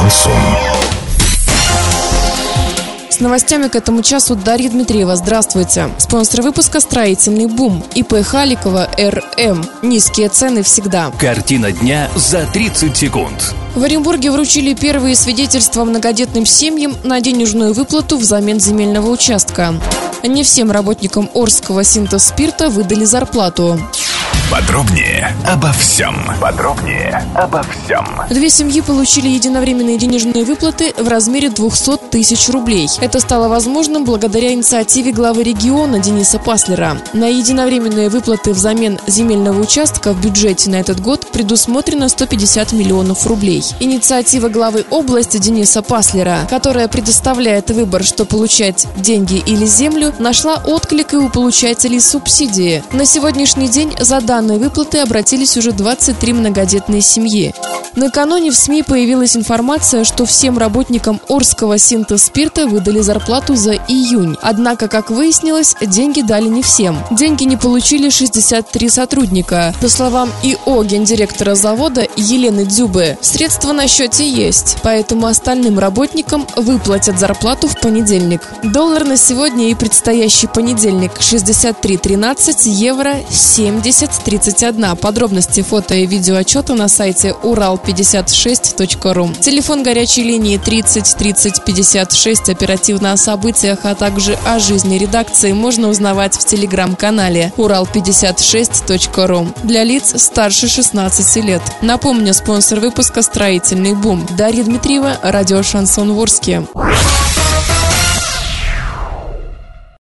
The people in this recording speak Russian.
Шансон. С новостями к этому часу Дарья Дмитриева. Здравствуйте. Спонсор выпуска — «Строительный бум». ИП Халикова РМ. Низкие цены всегда. Картина дня за 30 секунд. В Оренбурге вручили первые свидетельства многодетным семьям на денежную выплату взамен земельного участка. Не всем работникам Орского синтоспирта выдали зарплату. Подробнее обо всем. Две семьи получили единовременные денежные выплаты в размере 200 тысяч рублей. Это стало возможным благодаря инициативе главы региона Дениса Паслера. На единовременные выплаты взамен земельного участка в бюджете на этот год предусмотрено 150 миллионов рублей. Инициатива главы области Дениса Паслера, которая предоставляет выбор, что получать — деньги или землю, нашла отклик и у получателей субсидии. На сегодняшний день за данные выплаты обратились уже 23 многодетные семьи. Накануне в СМИ появилась информация, что всем работникам Орского синтоспирта выдали зарплату за июнь. Однако, как выяснилось, деньги дали не всем. Деньги не получили 63 сотрудника. По словам ИО гендиректора завода Елены Дзюбы, средства на счете есть, поэтому остальным работникам выплатят зарплату в понедельник. Доллар на сегодня и предстоящий понедельник — 63.13, евро — 70.31. Подробности фото и видеоотчета на сайте Урал.56.ру. 56.ру. Телефон горячей линии 30 30 56. Оперативно о событиях, а также о жизни редакции можно узнавать в телеграм-канале Урал56.ру для лиц старше 16 лет. Напомню, спонсор выпуска — «Строительный бум». Дарья Дмитриева, радио Шансон в Орске.